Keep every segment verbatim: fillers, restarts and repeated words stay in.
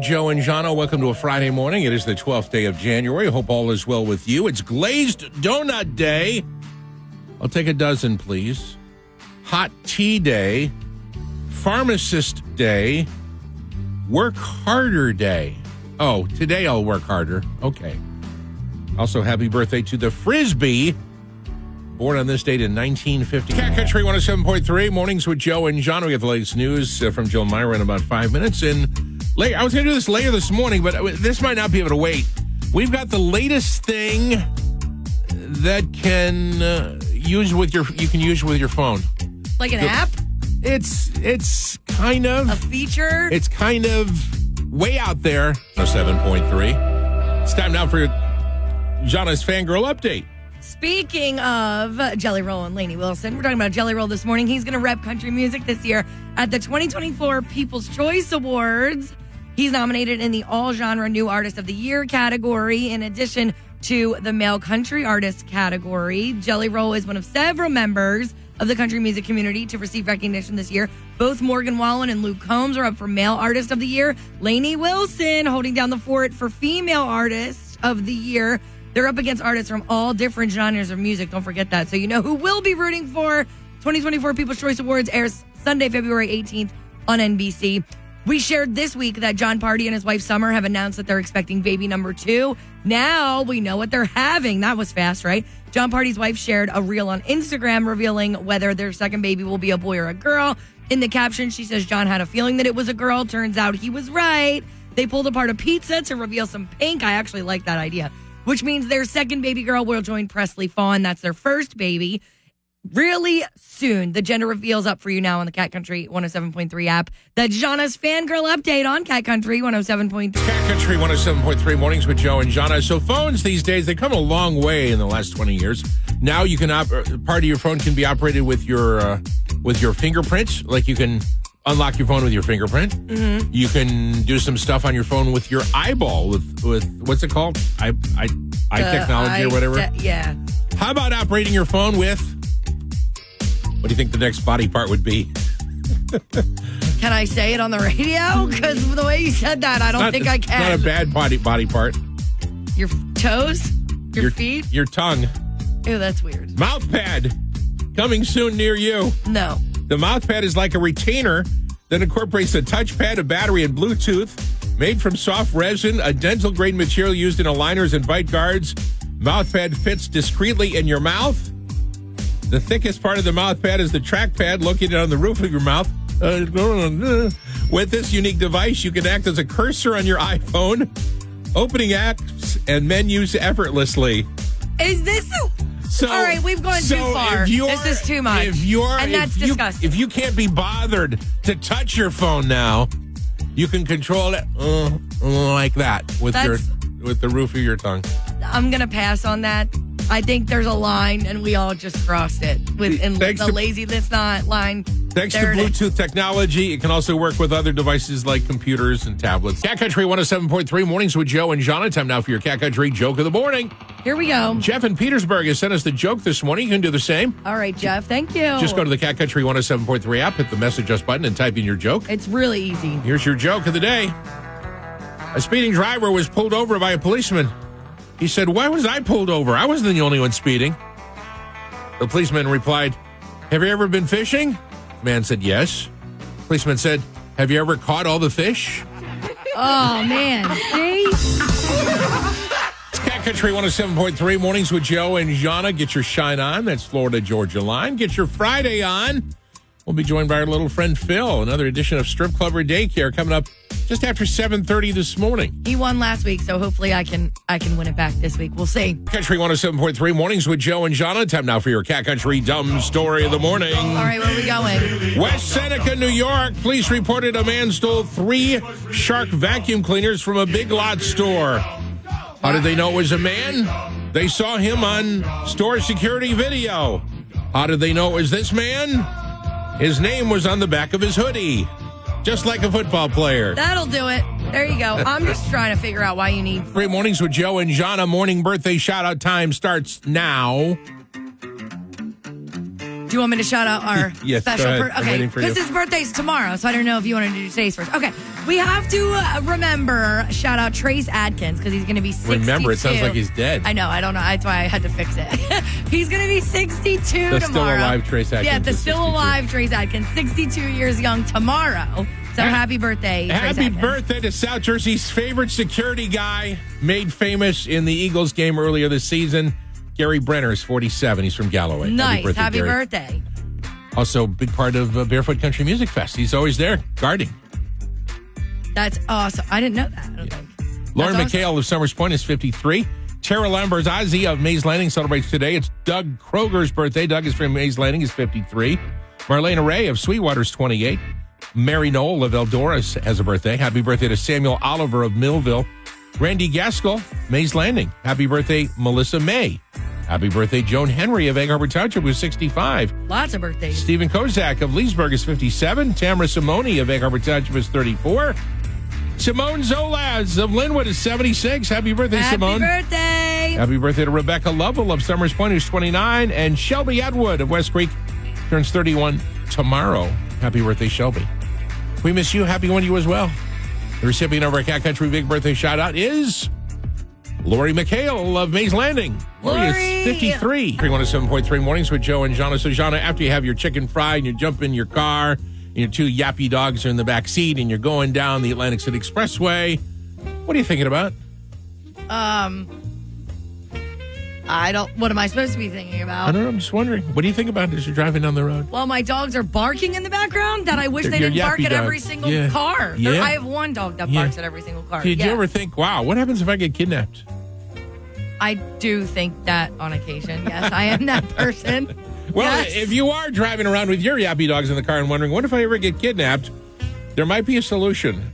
Joe and Jono, welcome to a Friday morning. It is the twelfth day of January. Hope all is well with you. It's Glazed Donut Day. I'll take a dozen, please. Hot Tea Day. Pharmacist Day. Work Harder Day. Oh, today I'll work harder. Okay. Also, happy birthday to the Frisbee. Born on this date in nineteen fifty. Cat Country one oh seven point three. Mornings with Joe and Jono. We have the latest news from Jill Myra in about five minutes. And I was going to do this later this morning, but this might not be able to wait. We've got the latest thing that can uh, use with your you can use with your phone, like an the, app. It's it's kind of a feature. It's kind of way out there. one oh seven point three. It's time now for Jono's Fangirl Update. Speaking of Jelly Roll and Lainey Wilson, we're talking about Jelly Roll this morning. He's going to rep country music this year at the twenty twenty-four People's Choice Awards. He's nominated in the All-Genre New Artist of the Year category, in addition to the Male Country Artist category. Jelly Roll is one of several members of the country music community to receive recognition this year. Both Morgan Wallen and Luke Combs are up for Male Artist of the Year. Lainey Wilson holding down the fort for Female Artist of the Year. They're up against artists from all different genres of music. Don't forget that. So you know who will be rooting for. twenty twenty-four People's Choice Awards airs Sunday, February eighteenth on N B C. We shared this week that John Party and his wife Summer have announced that they're expecting baby number two. Now we know what they're having. That was fast, right? John Party's wife shared a reel on Instagram revealing whether their second baby will be a boy or a girl. In the caption, she says John had a feeling that it was a girl. Turns out he was right. They pulled apart a pizza to reveal some pink. I actually like that idea. Which means their second baby girl will join Presley Fawn. That's their first baby. Really soon, the gender reveal's up for you now on the Cat Country one oh seven point three app. That's Jono's Fangirl Update on Cat Country one oh seven point three. Cat Country one oh seven point three, mornings with Joe and Jono. So phones these days, they come a long way in the last twenty years. Now you can op- part of your phone can be operated with your uh, with your fingerprints. Like you can unlock your phone with your fingerprint. Mm-hmm. You can do some stuff on your phone with your eyeball. With with what's it called? Eye eye, eye uh, technology eye, or whatever. De- yeah. How about operating your phone with? What do you think the next body part would be? Can I say it on the radio? Because the way you said that, I don't not, think I can. It's not a bad body body part. Your toes? Your, your feet? Your tongue. Ew, that's weird. Mouth pad. Coming soon near you. No. The mouth pad is like a retainer that incorporates a touchpad, a battery, and Bluetooth. Made from soft resin, a dental-grade material used in aligners and bite guards. Mouthpad fits discreetly in your mouth. The thickest part of the mouthpad is the trackpad located on the roof of your mouth. With this unique device, you can act as a cursor on your iPhone, opening apps and menus effortlessly. Is this a- so? All right, we've gone so too far. This is too much. If you're, and that's if disgusting. You, if you can't be bothered to touch your phone now, you can control it uh, like that with that's, your with the roof of your tongue. I'm gonna pass on that. I think there's a line, and we all just crossed it with and the to, laziness not line. Thanks to Bluetooth it. technology, it can also work with other devices like computers and tablets. Cat Country one oh seven point three, mornings with Joe and Jono. Time now for your Cat Country Joke of the Morning. Here we go. Jeff in Petersburg has sent us the joke this morning. You can do the same. All right, Jeff. Thank you. Just go to the Cat Country one oh seven point three app, hit the Message Us button, and type in your joke. It's really easy. Here's your joke of the day. A speeding driver was pulled over by a policeman. He said, "Why was I pulled over? I wasn't the only one speeding." The policeman replied, "Have you ever been fishing?" The man said, "Yes." The policeman said, "Have you ever caught all the fish?" Oh, man. See? It's Cat Country one oh seven point three, mornings with Joe and Jono. Get your shine on. That's Florida Georgia Line. Get your Friday on. We'll be joined by our little friend Phil. Another edition of Strip Club or Daycare coming up just after seven thirty this morning. He won last week, so hopefully I can I can win it back this week. We'll see. Country one oh seven point three, mornings with Joe and Jono. Time now for your Cat Country Dumb Story of the Morning. All right, where are we going? West Seneca, New York. Police reported a man stole three Shark vacuum cleaners from a Big Lots store. How did they know it was a man? They saw him on store security video. How did they know it was this man? His name was on the back of his hoodie. Just like a football player. That'll do it. There you go. I'm just trying to figure out why you need... Three mornings with Joe and Jono. Morning birthday shout-out time starts now. Do you want me to shout out our yes, special... Per- okay, because his birthday's tomorrow, so I don't know if you want to do today's first. Okay. We have to uh, remember, shout out Trace Adkins, because he's going to be sixty-two. Remember, it sounds like he's dead. I know. I don't know. That's why I had to fix it. He's going to be sixty-two the tomorrow. The still alive Trace Adkins. Yeah, the still sixty-two. Alive Trace Adkins, sixty-two years young tomorrow. So happy birthday, Trace Happy Adkins. Birthday to South Jersey's favorite security guy, made famous in the Eagles game earlier this season. Gary Brenner is forty-seven. He's from Galloway. Nice. Happy birthday. Happy birthday. Also, big part of uh, Barefoot Country Music Fest. He's always there guarding. That's awesome. I didn't know that. I don't yeah. think. Lauren That's McHale awesome. of Summers Point is fifty-three. Tara Lambertazzi of Mays Landing celebrates today. It's Doug Kroger's birthday. Doug is from Mays Landing. He's fifty-three. Marlena Ray of Sweetwater is twenty-eight. Mary Knoll of Eldora has a birthday. Happy birthday to Samuel Oliver of Millville. Randy Gaskell, Mays Landing. Happy birthday, Melissa May. Happy birthday, Joan Henry of Egg Harbor Township, who's sixty-five. Lots of birthdays. Stephen Kozak of Leesburg is fifty-seven. Tamara Simone of Egg Harbor Township is thirty-four. Simone Zolaz of Linwood is seventy-six. Happy birthday, Happy Simone. Happy birthday. Happy birthday to Rebecca Lovell of Summers Point, who's twenty-nine. And Shelby Atwood of West Creek turns thirty-one tomorrow. Happy birthday, Shelby. We miss you. Happy one to you as well. The recipient of our Cat Country Big Birthday Shout-Out is Lori McHale of Mays Landing. Lori, Lori is fifty-three. one oh seven point three Mornings with Joe and Jonna. So, Jonna, after you have your chicken fried and you jump in your car, and your two yappy dogs are in the back seat, and you're going down the Atlantic City Expressway, what are you thinking about? Um, I don't... What am I supposed to be thinking about? I don't know. I'm just wondering. What do you think about as you're driving down the road? Well, my dogs are barking in the background that I wish They're they didn't bark at dog. every single yeah. car. Yeah. I have one dog that yeah. barks at every single car. Did yeah. you ever think, wow, what happens if I get kidnapped? I do think that on occasion. Yes, I am that person. Well, yes. If you are driving around with your yappy dogs in the car and wondering, what if I ever get kidnapped? There might be a solution.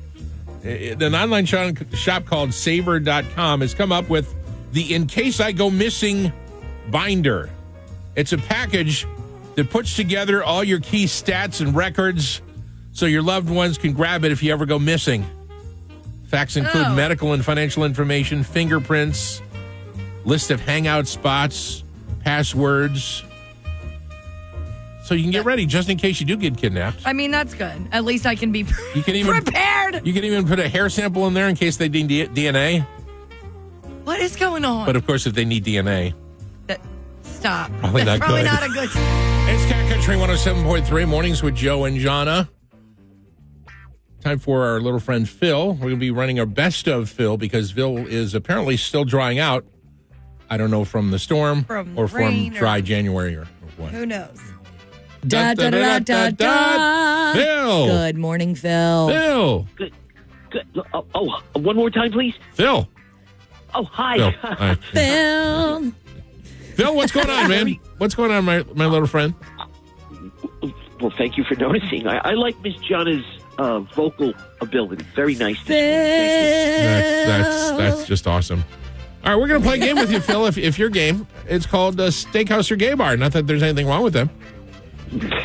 An online shop called saver dot com has come up with the In Case I Go Missing binder. It's a package that puts together all your key stats and records so your loved ones can grab it if you ever go missing. Facts include oh. medical and financial information, fingerprints, list of hangout spots, passwords. So you can get ready just in case you do get kidnapped. I mean, that's good. At least I can be pre- you can even, prepared. You can even put a hair sample in there in case they need D N A. What is going on? But, of course, if they need D N A. That, stop. Probably That's not probably good. not a good... It's Cat Country one oh seven point three Mornings with Joe and Jonna. Time for our little friend Phil. We're going to be running our best of Phil because Phil is apparently still drying out. I don't know, from the storm from or from dry or... January or, or what. Who knows? Da, da, da, da, da, da, da. Phil! Good morning, Phil. Phil! Good. Good. Oh, oh, one more time, please. Phil! Oh, hi. Phil. Hi. Phil. Phil, what's going on, man? What's going on, my my little friend? Well, thank you for noticing. I, I like Miss Jonna's uh, vocal ability. Very nice. Phil. That's, that's, that's just awesome. All right, we're going to play a game with you, Phil, if, if you're game. It's called uh, Steakhouse or Gay Bar. Not that there's anything wrong with them.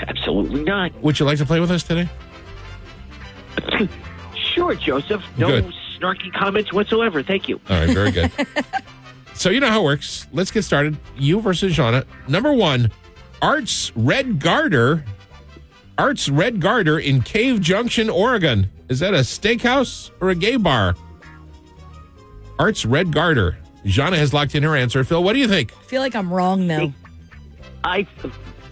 Absolutely not. Would you like to play with us today? Sure, Joseph. No Good. snarky comments whatsoever. Thank you. All right, very good. So you know how it works. Let's get started. You versus Jonna. Number one, Art's Red Garter. Art's Red Garter in Cave Junction, Oregon. Is that a steakhouse or a gay bar? Art's Red Garter. Jonna has locked in her answer. Phil, what do you think? I feel like I'm wrong, though. I...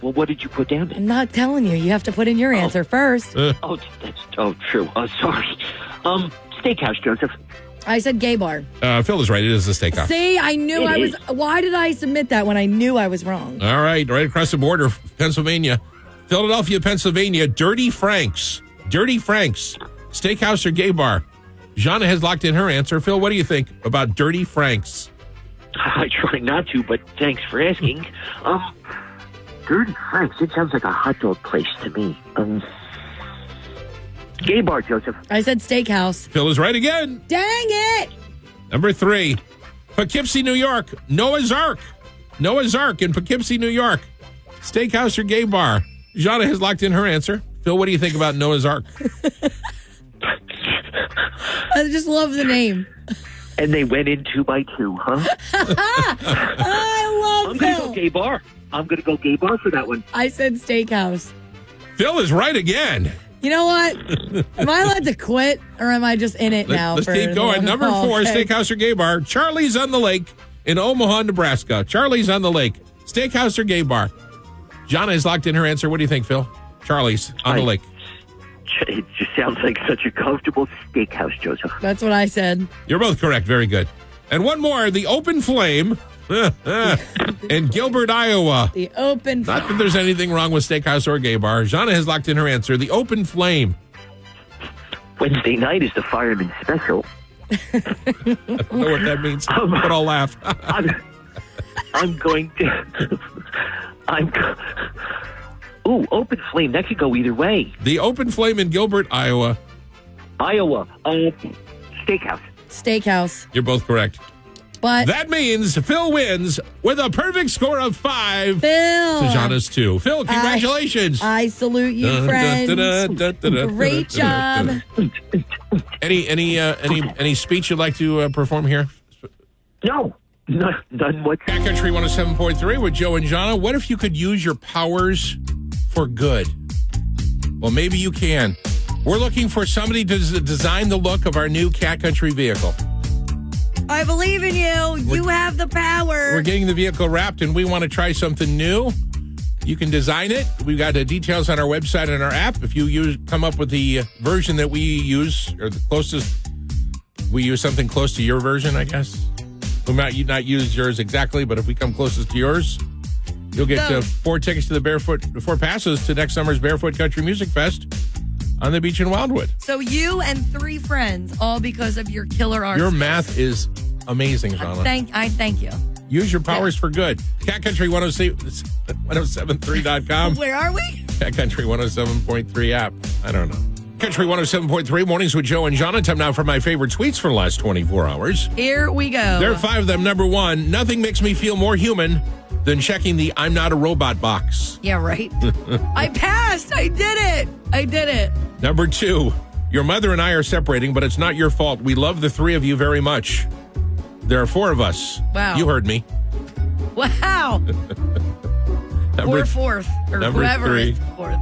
Well, what did you put down? I'm not telling you. You have to put in your answer oh. first. Uh. Oh, that's oh, true. Oh, sorry. Um... Steakhouse, Joseph. I said gay bar. Uh, Phil is right. It is a steakhouse. See, I knew it I is. was. Why did I submit that when I knew I was wrong? All right. Right across the border, Pennsylvania. Philadelphia, Pennsylvania. Dirty Frank's. Dirty Frank's. Steakhouse or gay bar? Jonna has locked in her answer. Phil, what do you think about Dirty Frank's? I try not to, but thanks for asking. um, Dirty Frank's. It sounds like a hot dog place to me. Um... Gay bar, Joseph. I said steakhouse. Phil is right again. Dang it. Number three, Poughkeepsie, New York. Noah's Ark. Noah's Ark in Poughkeepsie, New York. Steakhouse or gay bar? Jonna has locked in her answer. Phil, what do you think about Noah's Ark? I just love the name. And they went in two by two, huh? I love I'm Phil. I'm going to go gay bar. I'm going to go gay bar for that one. I said steakhouse. Phil is right again. You know what? Am I allowed to quit, or am I just in it Let, now? Let's for keep going. Number oh, four, okay. Steakhouse or Gay Bar, Charlie's on the Lake in Omaha, Nebraska. Charlie's on the Lake, Steakhouse or Gay Bar. Jonna is locked in her answer. What do you think, Phil? Charlie's on I, the Lake. It just sounds like such a comfortable steakhouse, Joseph. That's what I said. You're both correct. Very good. And one more, the Open Flame in Gilbert, Iowa. The Open Flame. Not that there's anything wrong with Steakhouse or Gay Bar. Jonna has locked in her answer. The Open Flame. Wednesday night is the Fireman Special. I don't know what that means, um, but I'll laugh. I'm, I'm going to... I'm... Ooh, Open Flame. That could go either way. The Open Flame in Gilbert, Iowa. Iowa. Uh, steakhouse. Steakhouse. You're both correct. But that means Phil wins with a perfect score of five. Phil. To Jonna's two. Phil, congratulations. I, I salute you, da, friends. Da, da, da, da, da, Great da, da, job. Da, da. Any any uh, any any speech you'd like to uh, perform here? No. No, none whatsoever. Backcountry one oh seven point three with Joe and Jonna. What if you could use your powers for good? Well, maybe you can. We're looking for somebody to design the look of our new Cat Country vehicle. I believe in you. We're, you have the power. We're getting the vehicle wrapped, and we want to try something new. You can design it. We've got the details on our website and our app. If you use, come up with the version that we use, or the closest, we use something close to your version, I guess. We might not use yours exactly, but if we come closest to yours, you'll get so, uh, four tickets to the Barefoot, four passes to next summer's Barefoot Country Music Fest on the beach in Wildwood. So you and three friends, all because of your killer arts. Your math is amazing, Jonna. I thank, I thank you. Use your powers yeah. for good. Cat Country one oh seven three dot com. Where are we? Cat Country one oh seven point three app. I don't know. Country one oh seven point three, Mornings with Joe and Jonna. Time now for my favorite tweets for the last twenty-four hours. Here we go. There are five of them. Number one, nothing makes me feel more human than checking the I'm not a robot box. Yeah, right. I passed. I did it. I did it. Number two, your mother and I are separating, but it's not your fault. We love the three of you very much. There are four of us. Wow. You heard me. Wow. number or fourth. Or number whoever three. Is fourth.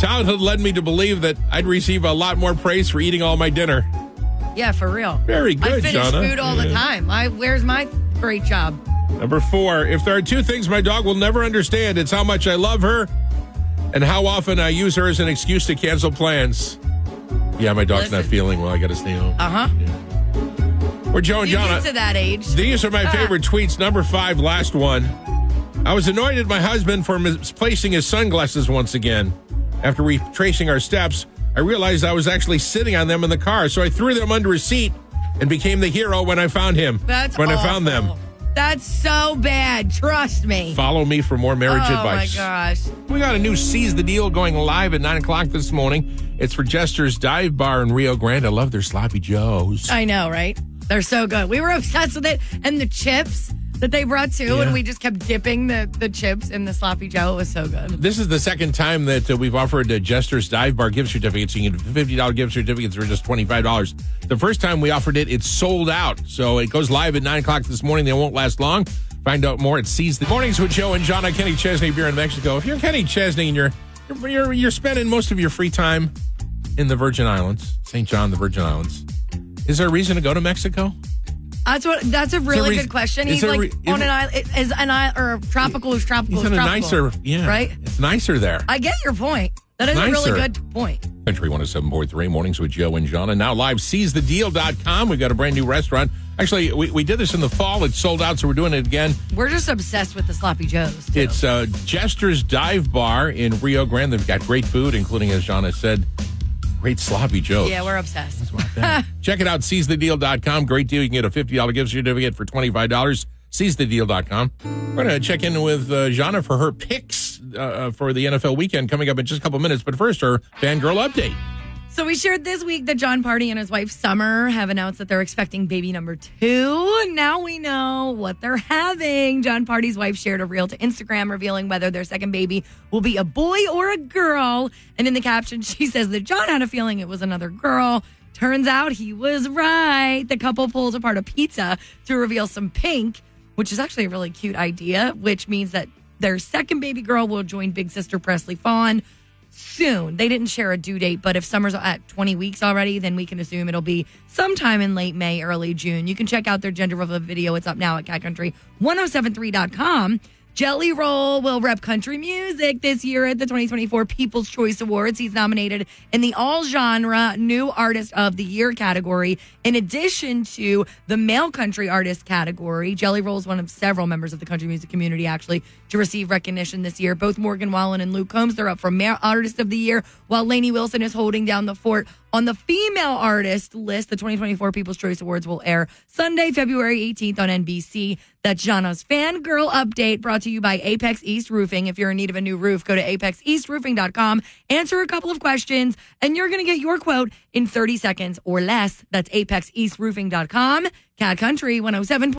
Childhood led me to believe that I'd receive a lot more praise for eating all my dinner. Yeah, for real. Very good, Jonna. I finish Jonna. food all yeah. the time. I, where's my great job? Number four, if there are two things my dog will never understand, it's how much I love her and how often I use her as an excuse to cancel plans. Yeah, my dog's Listen. not feeling well. I got to stay home. Uh-huh. Yeah. We're Joe and you Jonna. Get to that age. These are my ah. favorite tweets. Number five, last one. I was annoyed at my husband for misplacing his sunglasses once again. After retracing our steps, I realized I was actually sitting on them in the car, so I threw them under his seat and became the hero when I found him. That's When awful. I found them. That's so bad. Trust me. Follow me for more marriage oh, advice. Oh, my gosh. We got a new Seize the Deal going live at nine o'clock this morning. It's for Jester's Dive Bar in Rio Grande. I love their sloppy joes. I know, right? They're so good. We were obsessed with it. And the chips that they brought too, yeah. and we just kept dipping the, the chips in the sloppy joe. It was so good. This is the second time that uh, we've offered a Jester's Dive Bar gift certificates. You can get fifty dollars gift certificates for just twenty-five dollars. The first time we offered it, it sold out. So it goes live at nine o'clock this morning. They won't last long. Find out more at Seize the Mornings with Joe and Jonna. Kenny Chesney, if you're in Mexico. If you're Kenny Chesney and you're, you're, you're spending most of your free time in the Virgin Islands, Saint John, the Virgin Islands, is there a reason to go to Mexico? That's what. That's a really re- good question. He's like re- on an island, is an island or tropical is tropical. He's on a tropical, nicer, yeah, right. It's nicer there. I get your point. That is nicer. a really good point. Country one oh seven point three, Mornings with Joe and Jonna. Now live, seize the deal dot com. We've got a brand new restaurant. Actually, we, we did this in the fall. It's sold out, so we're doing it again. We're just obsessed with the sloppy joes, too. It's uh, Jester's Dive Bar in Rio Grande. They've got great food, including, as Jonna said, great sloppy joes. Yeah, we're obsessed. Check it out, seize the deal dot com. Great deal. You can get a fifty dollars gift certificate for twenty-five dollars. seize the deal dot com. We're going to check in with uh, Jonna for her picks uh, for the N F L weekend coming up in just a couple minutes. But first, her fangirl update. So we shared this week that John Party and his wife Summer have announced that they're expecting baby number two. Now we know what they're having. John Party's wife shared a reel to Instagram revealing whether their second baby will be a boy or a girl. And in the caption, she says that John had a feeling it was another girl. Turns out he was right. The couple pulls apart a pizza to reveal some pink, which is actually a really cute idea, which means that their second baby girl will join big sister Presley Fawn. soon. They didn't share a due date, but if summer's at twenty weeks already, then we can assume it'll be sometime in late May, early June. You can check out their gender reveal video. It's up now at cat country ten seventy-three dot com. Jelly Roll will rep country music this year at the twenty twenty-four People's Choice Awards. He's nominated in the all-genre New Artist of the Year category, in addition to the Male Country Artist category. Jelly Roll is one of several members of the country music community, actually, to receive recognition this year. Both Morgan Wallen and Luke Combs, they're up for Male Artist of the Year, while Lainey Wilson is holding down the fort on the female artist list. The twenty twenty-four People's Choice Awards will air Sunday, February eighteenth on N B C. That's Jono's Fangirl Update, brought to you by Apex East Roofing. If you're in need of a new roof, go to apex east roofing dot com, answer a couple of questions, and you're going to get your quote in thirty seconds or less. That's apex east roofing dot com. Cat Country one oh seven.